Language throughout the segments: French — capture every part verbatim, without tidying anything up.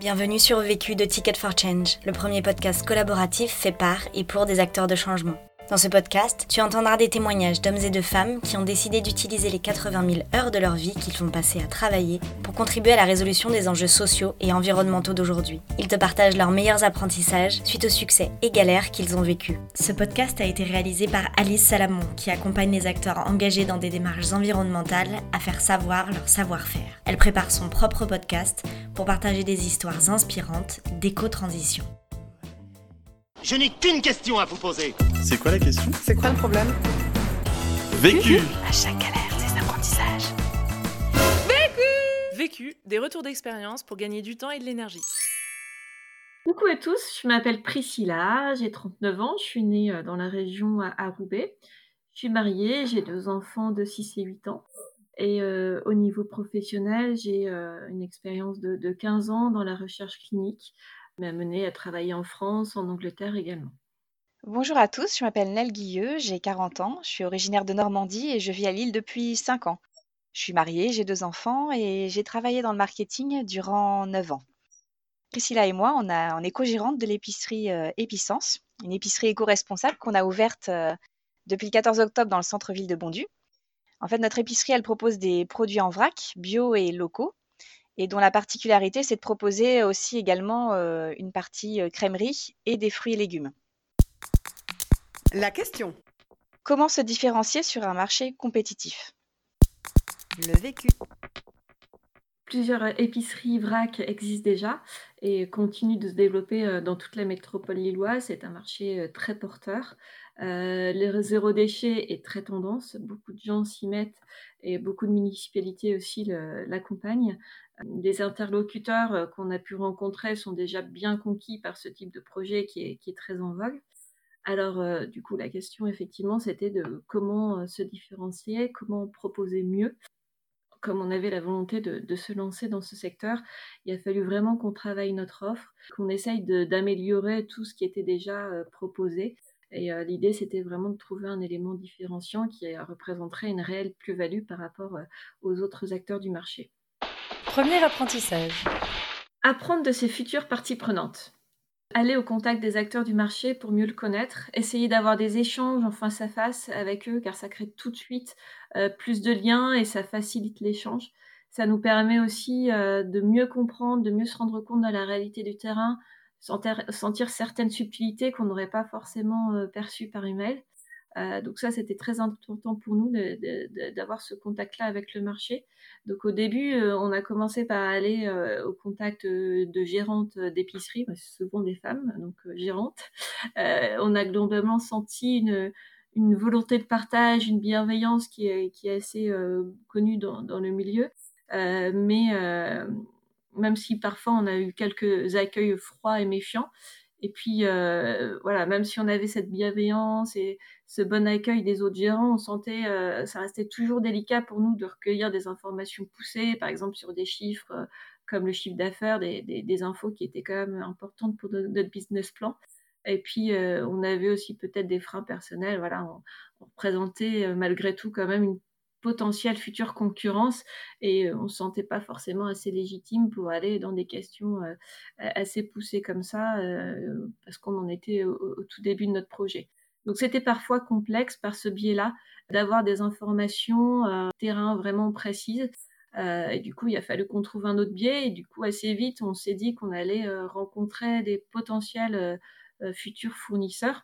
Bienvenue sur Vécus de Ticket for Change, le premier podcast collaboratif fait par et pour des acteurs de changement. Dans ce podcast, tu entendras des témoignages d'hommes et de femmes qui ont décidé d'utiliser les quatre-vingt mille heures de leur vie qu'ils font passer à travailler pour contribuer à la résolution des enjeux sociaux et environnementaux d'aujourd'hui. Ils te partagent leurs meilleurs apprentissages suite aux succès et galères qu'ils ont vécus. Ce podcast a été réalisé par Alice Salamon, qui accompagne les acteurs engagés dans des démarches environnementales à faire savoir leur savoir-faire. Elle prépare son propre podcast pour partager des histoires inspirantes d'éco-transition. Je n'ai qu'une question à vous poser. C'est quoi la question ? C'est quoi le problème ? Vécu ! À chaque galère, des apprentissages. Vécu ! Vécu, des retours d'expérience pour gagner du temps et de l'énergie. Coucou à tous, je m'appelle Priscilla, j'ai trente-neuf ans, je suis née dans la région à Roubaix. Je suis mariée, j'ai deux enfants de six et huit ans. Et euh, au niveau professionnel, j'ai euh, une expérience de, de quinze ans dans la recherche clinique. M'a amenée à travailler en France, en Angleterre également. Bonjour à tous, je m'appelle Nel Guilleux, j'ai quarante ans, je suis originaire de Normandie et je vis à Lille depuis cinq ans. Je suis mariée, j'ai deux enfants et j'ai travaillé dans le marketing durant neuf ans. Priscilla et moi, on, a, on est co-gérante de l'épicerie euh, Episens, une épicerie éco-responsable qu'on a ouverte euh, depuis le quatorze octobre dans le centre-ville de Bondues. En fait, notre épicerie, elle propose des produits en vrac, bio et locaux, et dont la particularité, c'est de proposer aussi également euh, une partie euh, crèmerie et des fruits et légumes. La question. Comment se différencier sur un marché compétitif ? Le vécu. Plusieurs épiceries VRAC existent déjà et continuent de se développer dans toute la métropole lilloise. C'est un marché très porteur. Euh, le zéro déchet est très tendance. Beaucoup de gens s'y mettent et beaucoup de municipalités aussi le, l'accompagnent. Les interlocuteurs qu'on a pu rencontrer sont déjà bien conquis par ce type de projet qui est, qui est très en vogue. Alors, euh, du coup, la question, effectivement, c'était de comment se différencier, comment proposer mieux. Comme on avait la volonté de, de se lancer dans ce secteur, il a fallu vraiment qu'on travaille notre offre, qu'on essaye de, d'améliorer tout ce qui était déjà euh, proposé. Et euh, l'idée, c'était vraiment de trouver un élément différenciant qui euh, représenterait une réelle plus-value par rapport euh, aux autres acteurs du marché. Premier apprentissage. Apprendre de ses futures parties prenantes. Aller au contact des acteurs du marché pour mieux le connaître, essayer d'avoir des échanges en face à face avec eux car ça crée tout de suite euh, plus de liens et ça facilite l'échange. Ça nous permet aussi euh, de mieux comprendre, de mieux se rendre compte de la réalité du terrain, sentir, sentir certaines subtilités qu'on n'aurait pas forcément euh, perçues par email. Euh, donc ça, c'était très important pour nous de, de, de, d'avoir ce contact-là avec le marché. Donc au début, euh, on a commencé par aller euh, au contact de gérantes d'épicerie, souvent des femmes, donc euh, gérantes. Euh, on a globalement senti une, une volonté de partage, une bienveillance qui est, qui est assez euh, connue dans, dans le milieu. Euh, mais euh, même si parfois on a eu quelques accueils froids et méfiants, et puis, euh, voilà, même si on avait cette bienveillance et ce bon accueil des autres gérants, on sentait, euh, ça restait toujours délicat pour nous de recueillir des informations poussées, par exemple sur des chiffres euh, comme le chiffre d'affaires, des, des, des infos qui étaient quand même importantes pour notre, notre business plan. Et puis, euh, on avait aussi peut-être des freins personnels. Voilà, on, on représentait euh, malgré tout quand même une potentielle future concurrence et on ne se sentait pas forcément assez légitime pour aller dans des questions euh, assez poussées comme ça euh, parce qu'on en était au, au tout début de notre projet. Donc c'était parfois complexe par ce biais-là d'avoir des informations euh, terrain vraiment précises euh, et du coup il a fallu qu'on trouve un autre biais et du coup assez vite on s'est dit qu'on allait euh, rencontrer des potentiels euh, futurs fournisseurs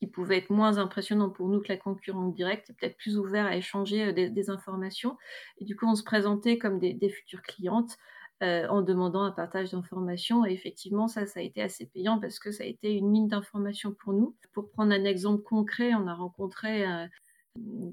qui pouvait être moins impressionnant pour nous que la concurrence directe, et peut-être plus ouvert à échanger des, des informations. Et du coup, on se présentait comme des, des futures clientes euh, en demandant un partage d'informations. Et effectivement, ça, ça a été assez payant parce que ça a été une mine d'informations pour nous. Pour prendre un exemple concret, on a rencontré euh,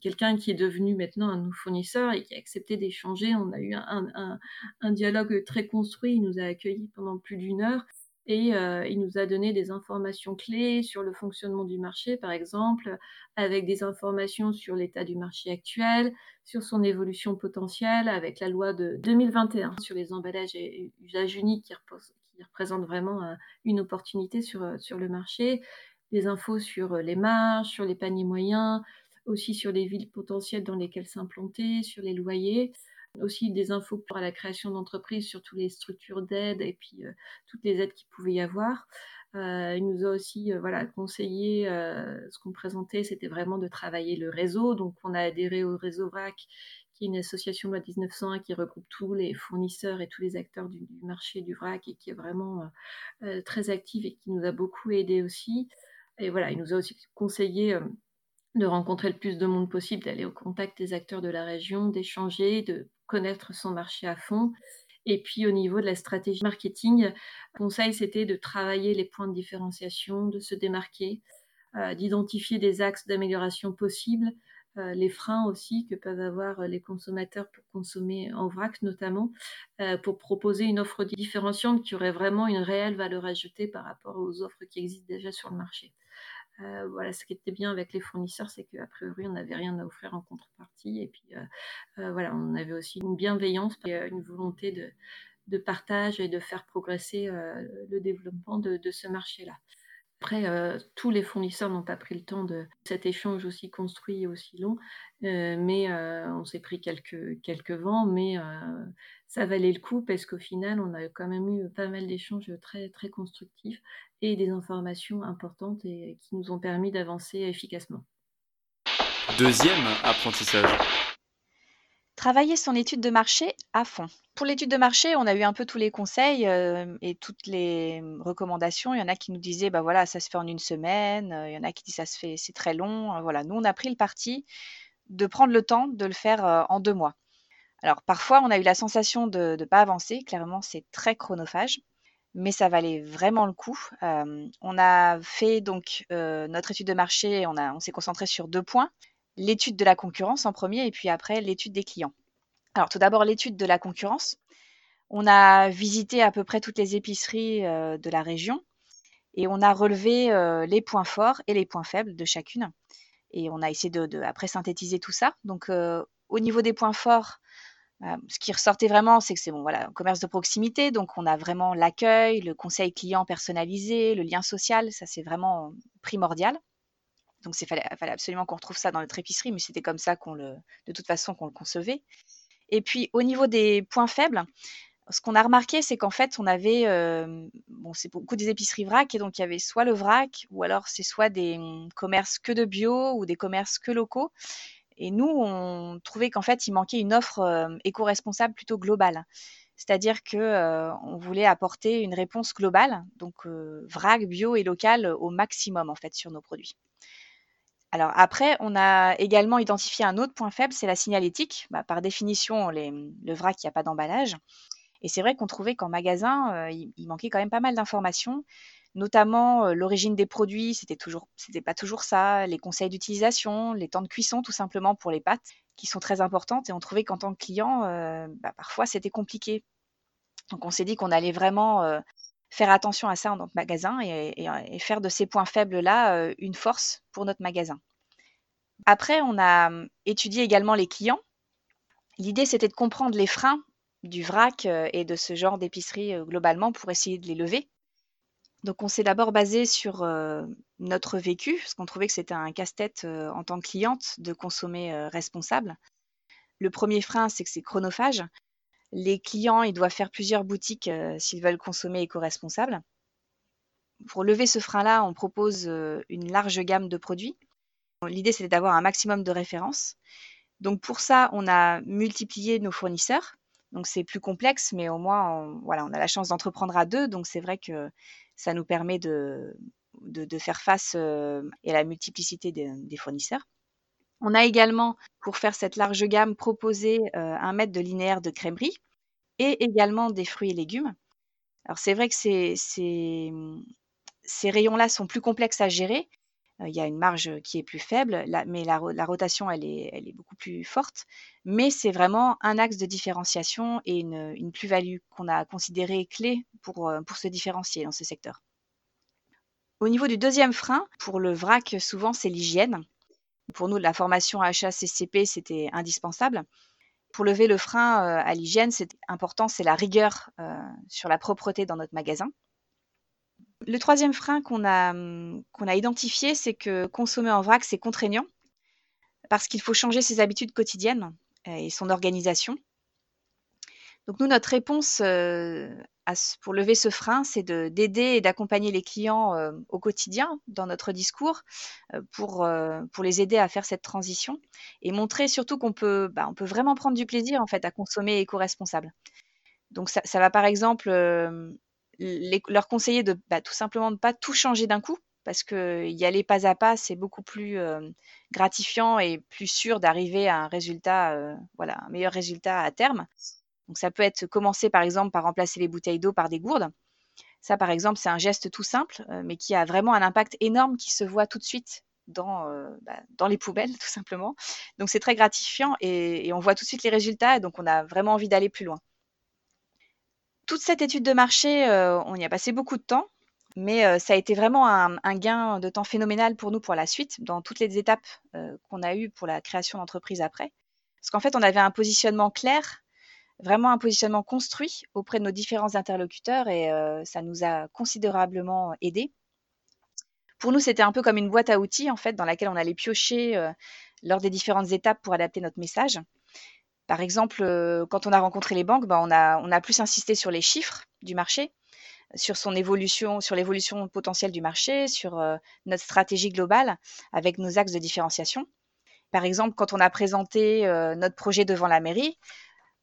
quelqu'un qui est devenu maintenant un de nos fournisseurs et qui a accepté d'échanger. On a eu un, un, un dialogue très construit. Il nous a accueillis pendant plus d'une heure. Et euh, il nous a donné des informations clés sur le fonctionnement du marché, par exemple, avec des informations sur l'état du marché actuel, sur son évolution potentielle, avec la loi de deux mille vingt et un sur les emballages et usages uniques qui, repose, qui représente vraiment euh, une opportunité sur, sur le marché, des infos sur les marges, sur les paniers moyens, aussi sur les villes potentielles dans lesquelles s'implanter, sur les loyers. aussi des infos pour la création d'entreprises sur toutes les structures d'aide et puis euh, toutes les aides qu'il pouvait y avoir. Euh, il nous a aussi euh, voilà, conseillé, euh, ce qu'on présentait, c'était vraiment de travailler le réseau. Donc, on a adhéré au réseau V R A C, qui est une association de loi dix-neuf cent un qui regroupe tous les fournisseurs et tous les acteurs du, du marché du V R A C et qui est vraiment euh, très active et qui nous a beaucoup aidé aussi. Et voilà, il nous a aussi conseillé euh, de rencontrer le plus de monde possible, d'aller au contact des acteurs de la région, d'échanger, de connaître son marché à fond. Et puis, au niveau de la stratégie marketing, le conseil, c'était de travailler les points de différenciation, de se démarquer, euh, d'identifier des axes d'amélioration possibles, euh, les freins aussi que peuvent avoir les consommateurs pour consommer en vrac notamment, euh, pour proposer une offre différenciante qui aurait vraiment une réelle valeur ajoutée par rapport aux offres qui existent déjà sur le marché. Euh, voilà, ce qui était bien avec les fournisseurs, c'est qu'a priori, on n'avait rien à offrir en contrepartie. Et puis, euh, euh, voilà, on avait aussi une bienveillance, et, euh, une volonté de, de partage et de faire progresser euh, le développement de, de ce marché-là. Après, euh, tous les fournisseurs n'ont pas pris le temps de cet échange aussi construit et aussi long, euh, mais euh, on s'est pris quelques, quelques vents, mais euh, ça valait le coup parce qu'au final, on a quand même eu pas mal d'échanges très, très constructifs et des informations importantes et qui nous ont permis d'avancer efficacement. Deuxième apprentissage. Travailler son étude de marché à fond. Pour l'étude de marché, on a eu un peu tous les conseils euh, et toutes les recommandations. Il y en a qui nous disaient, bah voilà, ça se fait en une semaine. Il y en a qui disent, ça se fait, c'est très long. Voilà, nous, on a pris le parti de prendre le temps de le faire euh, en deux mois. Alors, parfois, on a eu la sensation de ne pas avancer. Clairement, c'est très chronophage, mais ça valait vraiment le coup. Euh, on a fait donc euh, notre étude de marché. On, a, on s'est concentré sur deux points. L'étude de la concurrence en premier et puis après l'étude des clients. Alors tout d'abord l'étude de la concurrence. On a visité à peu près toutes les épiceries euh, de la région et on a relevé euh, les points forts et les points faibles de chacune. Et on a essayé de, de après synthétiser tout ça. Donc euh, au niveau des points forts, euh, ce qui ressortait vraiment, c'est que c'est bon voilà, un commerce de proximité. Donc on a vraiment l'accueil, le conseil client personnalisé, le lien social. Ça c'est vraiment primordial. Donc, il fallait, fallait absolument qu'on retrouve ça dans notre épicerie, mais c'était comme ça qu'on le, de toute façon qu'on le concevait. Et puis, au niveau des points faibles, ce qu'on a remarqué, c'est qu'en fait, on avait, euh, bon, c'est beaucoup des épiceries vrac, et donc il y avait soit le vrac, ou alors c'est soit des mm, commerces que de bio, ou des commerces que locaux. Et nous, on trouvait qu'en fait, il manquait une offre euh, éco-responsable plutôt globale. C'est-à-dire qu'on euh, voulait apporter une réponse globale, donc euh, vrac, bio et local, au maximum, en fait, sur nos produits. Alors après, on a également identifié un autre point faible, c'est la signalétique. Bah, par définition, les, le vrac, il n'y a pas d'emballage. Et c'est vrai qu'on trouvait qu'en magasin, euh, il, il manquait quand même pas mal d'informations, notamment euh, l'origine des produits, c'était toujours, c'était pas toujours ça, les conseils d'utilisation, les temps de cuisson tout simplement pour les pâtes, qui sont très importantes. Et on trouvait qu'en tant que client, euh, bah, parfois, c'était compliqué. Donc on s'est dit qu'on allait vraiment euh, faire attention à ça en notre magasin et, et, et faire de ces points faibles-là euh, une force pour notre magasin. Après, on a étudié également les clients. L'idée, c'était de comprendre les freins du vrac euh, et de ce genre d'épicerie euh, globalement pour essayer de les lever. Donc, on s'est d'abord basé sur euh, notre vécu, parce qu'on trouvait que c'était un casse-tête euh, en tant que cliente de consommer euh, responsable. Le premier frein, c'est que c'est chronophage. Les clients, ils doivent faire plusieurs boutiques euh, s'ils veulent consommer éco-responsable. Pour lever ce frein-là, on propose euh, une large gamme de produits. L'idée, c'était d'avoir un maximum de références. Donc pour ça, on a multiplié nos fournisseurs. Donc c'est plus complexe, mais au moins, on, voilà, on a la chance d'entreprendre à deux. Donc c'est vrai que ça nous permet de, de, de faire face euh, à la multiplicité des, des fournisseurs. On a également, pour faire cette large gamme, proposé euh, un mètre de linéaire de crèmerie et également des fruits et légumes. Alors, c'est vrai que ces, ces, ces rayons-là sont plus complexes à gérer. Il euh, y a une marge qui est plus faible, là, mais la, la rotation, elle est, elle est beaucoup plus forte. Mais c'est vraiment un axe de différenciation et une, une plus-value qu'on a considérée clé pour, pour se différencier dans ce secteur. Au niveau du deuxième frein, pour le vrac, souvent, c'est l'hygiène. Pour nous, la formation H A C C P, c'était indispensable. Pour lever le frein euh, à l'hygiène, c'est important, c'est la rigueur euh, sur la propreté dans notre magasin. Le troisième frein qu'on a, qu'on a identifié, c'est que consommer en vrac, c'est contraignant parce qu'il faut changer ses habitudes quotidiennes et son organisation. Donc nous, notre réponse euh, à, pour lever ce frein, c'est de, d'aider et d'accompagner les clients euh, au quotidien dans notre discours euh, pour, euh, pour les aider à faire cette transition et montrer surtout qu'on peut, bah, on peut vraiment prendre du plaisir en fait, à consommer éco-responsable. Donc ça, ça va par exemple euh, les, leur conseiller de, bah, tout simplement de ne pas tout changer d'un coup, parce que y aller pas à pas, c'est beaucoup plus euh, gratifiant et plus sûr d'arriver à un résultat, euh, voilà, un meilleur résultat à terme. Donc ça peut être commencer par exemple par remplacer les bouteilles d'eau par des gourdes. Ça par exemple, c'est un geste tout simple, euh, mais qui a vraiment un impact énorme qui se voit tout de suite dans, euh, bah, dans les poubelles tout simplement. Donc c'est très gratifiant et, et on voit tout de suite les résultats, et donc on a vraiment envie d'aller plus loin. Toute cette étude de marché, euh, on y a passé beaucoup de temps. Mais euh, ça a été vraiment un, un gain de temps phénoménal pour nous pour la suite, dans toutes les étapes euh, qu'on a eues pour la création d'entreprise après. Parce qu'en fait, on avait un positionnement clair, vraiment un positionnement construit auprès de nos différents interlocuteurs, et euh, ça nous a considérablement aidés. Pour nous, c'était un peu comme une boîte à outils, en fait, dans laquelle on allait piocher euh, lors des différentes étapes pour adapter notre message. Par exemple, euh, quand on a rencontré les banques, bah, on a, on a plus insisté sur les chiffres du marché, sur son évolution, sur l'évolution potentielle du marché, sur euh, notre stratégie globale avec nos axes de différenciation. Par exemple, quand on a présenté euh, notre projet devant la mairie,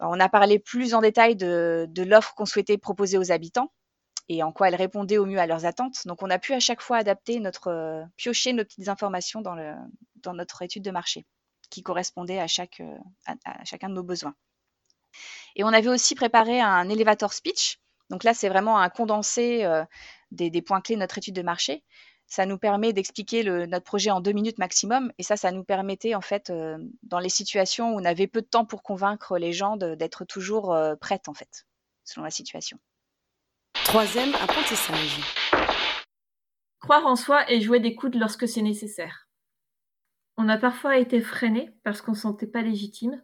on a parlé plus en détail de, de l'offre qu'on souhaitait proposer aux habitants et en quoi elle répondait au mieux à leurs attentes. Donc, on a pu à chaque fois adapter notre, euh, piocher nos petites informations dans, le, dans notre étude de marché qui correspondait à, chaque, euh, à, à chacun de nos besoins. Et on avait aussi préparé un elevator speech. Donc là, c'est vraiment un condensé euh, des, des points clés de notre étude de marché. Ça nous permet d'expliquer le, notre projet en deux minutes maximum. Et ça, ça nous permettait, en fait, euh, dans les situations où on avait peu de temps pour convaincre les gens de, d'être toujours euh, prêtes, en fait, selon la situation. Troisième apprentissage. Croire en soi et jouer des coudes lorsque c'est nécessaire. On a parfois été freiné parce qu'on ne se sentait pas légitime,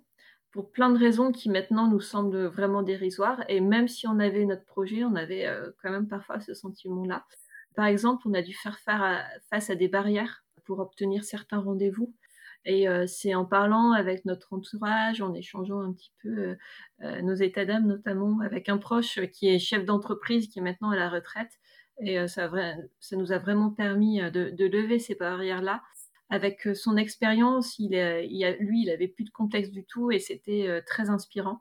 pour plein de raisons qui maintenant nous semblent vraiment dérisoires. Et même si on avait notre projet, on avait euh, quand même parfois ce sentiment-là. Par exemple, on a dû faire face à des barrières pour obtenir certains rendez-vous. Et euh, c'est en parlant avec notre entourage, en échangeant un petit peu euh, euh, nos états d'âme, notamment avec un proche qui est chef d'entreprise, qui est maintenant à la retraite. Et euh, ça, ça nous a vraiment permis de, de lever ces barrières-là. Avec son expérience, il a, il a, lui, il n'avait plus de complexe du tout et c'était euh, très inspirant.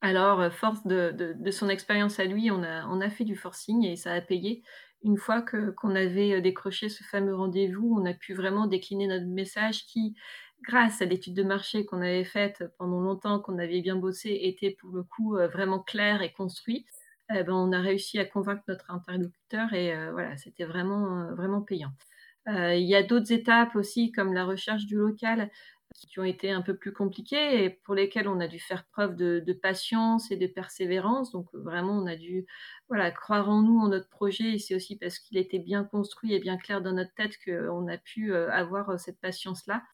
Alors, force de, de, de son expérience à lui, on a, on a fait du forcing et ça a payé. Une fois que, qu'on avait décroché ce fameux rendez-vous, on a pu vraiment décliner notre message qui, grâce à l'étude de marché qu'on avait faite pendant longtemps, qu'on avait bien bossé, était pour le coup euh, vraiment clair et construit. Euh, ben, on a réussi à convaincre notre interlocuteur et euh, voilà, c'était vraiment, euh, vraiment payant. Euh, il y a d'autres étapes aussi, comme la recherche du local, qui ont été un peu plus compliquées et pour lesquelles on a dû faire preuve de, de patience et de persévérance. Donc vraiment, on a dû voilà, croire en nous, en notre projet. Et c'est aussi parce qu'il était bien construit et bien clair dans notre tête qu'on a pu euh, avoir cette patience-là.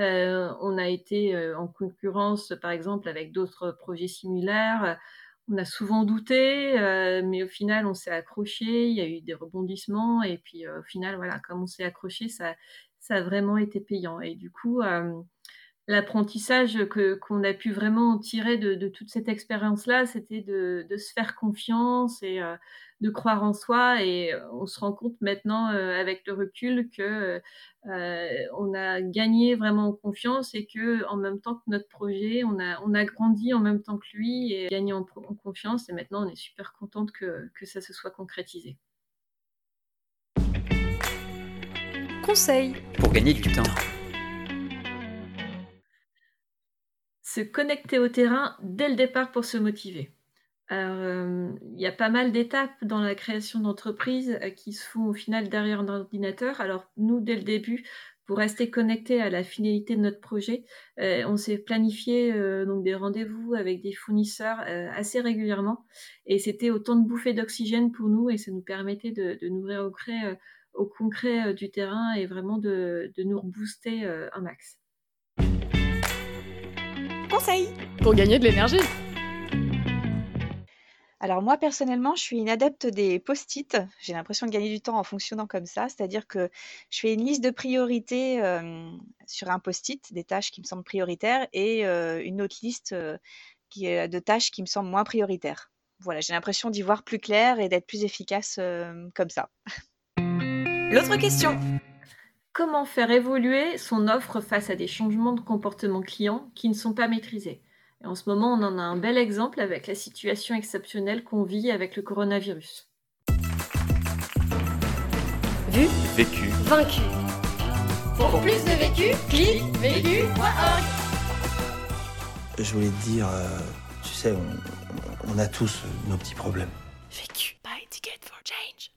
Euh, on a été euh, en concurrence, par exemple, avec d'autres projets similaires. On a souvent douté, euh, mais au final, on s'est accroché. Il y a eu des rebondissements. Et puis, euh, au final, voilà, comme on s'est accroché, ça, ça a vraiment été payant. Et du coup, euh, l'apprentissage que, qu'on a pu vraiment tirer de, de toute cette expérience-là, c'était de, de se faire confiance et euh, de croire en soi. Et on se rend compte maintenant, euh, avec le recul, qu'on euh, a gagné vraiment en confiance et qu'en même temps que notre projet, on a, on a grandi en même temps que lui et gagné en, en confiance. Et maintenant, on est super contente que, que ça se soit concrétisé. Conseil pour gagner du temps. Se connecter au terrain dès le départ pour se motiver. Alors, euh, y a pas mal d'étapes dans la création d'entreprises qui se font au final derrière un ordinateur. Alors nous, dès le début, pour rester connectés à la finalité de notre projet, euh, on s'est planifié euh, donc des rendez-vous avec des fournisseurs euh, assez régulièrement. Et c'était autant de bouffées d'oxygène pour nous et ça nous permettait de, de nous réancrer euh, au concret euh, du terrain et vraiment de, de nous rebooster euh, un max. Conseil pour gagner de l'énergie. Alors moi, personnellement, je suis une adepte des post-it. J'ai l'impression de gagner du temps en fonctionnant comme ça. C'est-à-dire que je fais une liste de priorités euh, sur un post-it, des tâches qui me semblent prioritaires, et euh, une autre liste euh, qui, de tâches qui me semblent moins prioritaires. Voilà, j'ai l'impression d'y voir plus clair et d'être plus efficace euh, comme ça. L'autre question. Comment faire évoluer son offre face à des changements de comportement client qui ne sont pas maîtrisés ? Et en ce moment, on en a un bel exemple avec la situation exceptionnelle qu'on vit avec le coronavirus. Vu, vécu, vaincu. Pour plus de vécu, clique vécu point org. Je voulais te dire, euh, tu sais, on, on a tous nos petits problèmes. Vécu, buy ticket for change.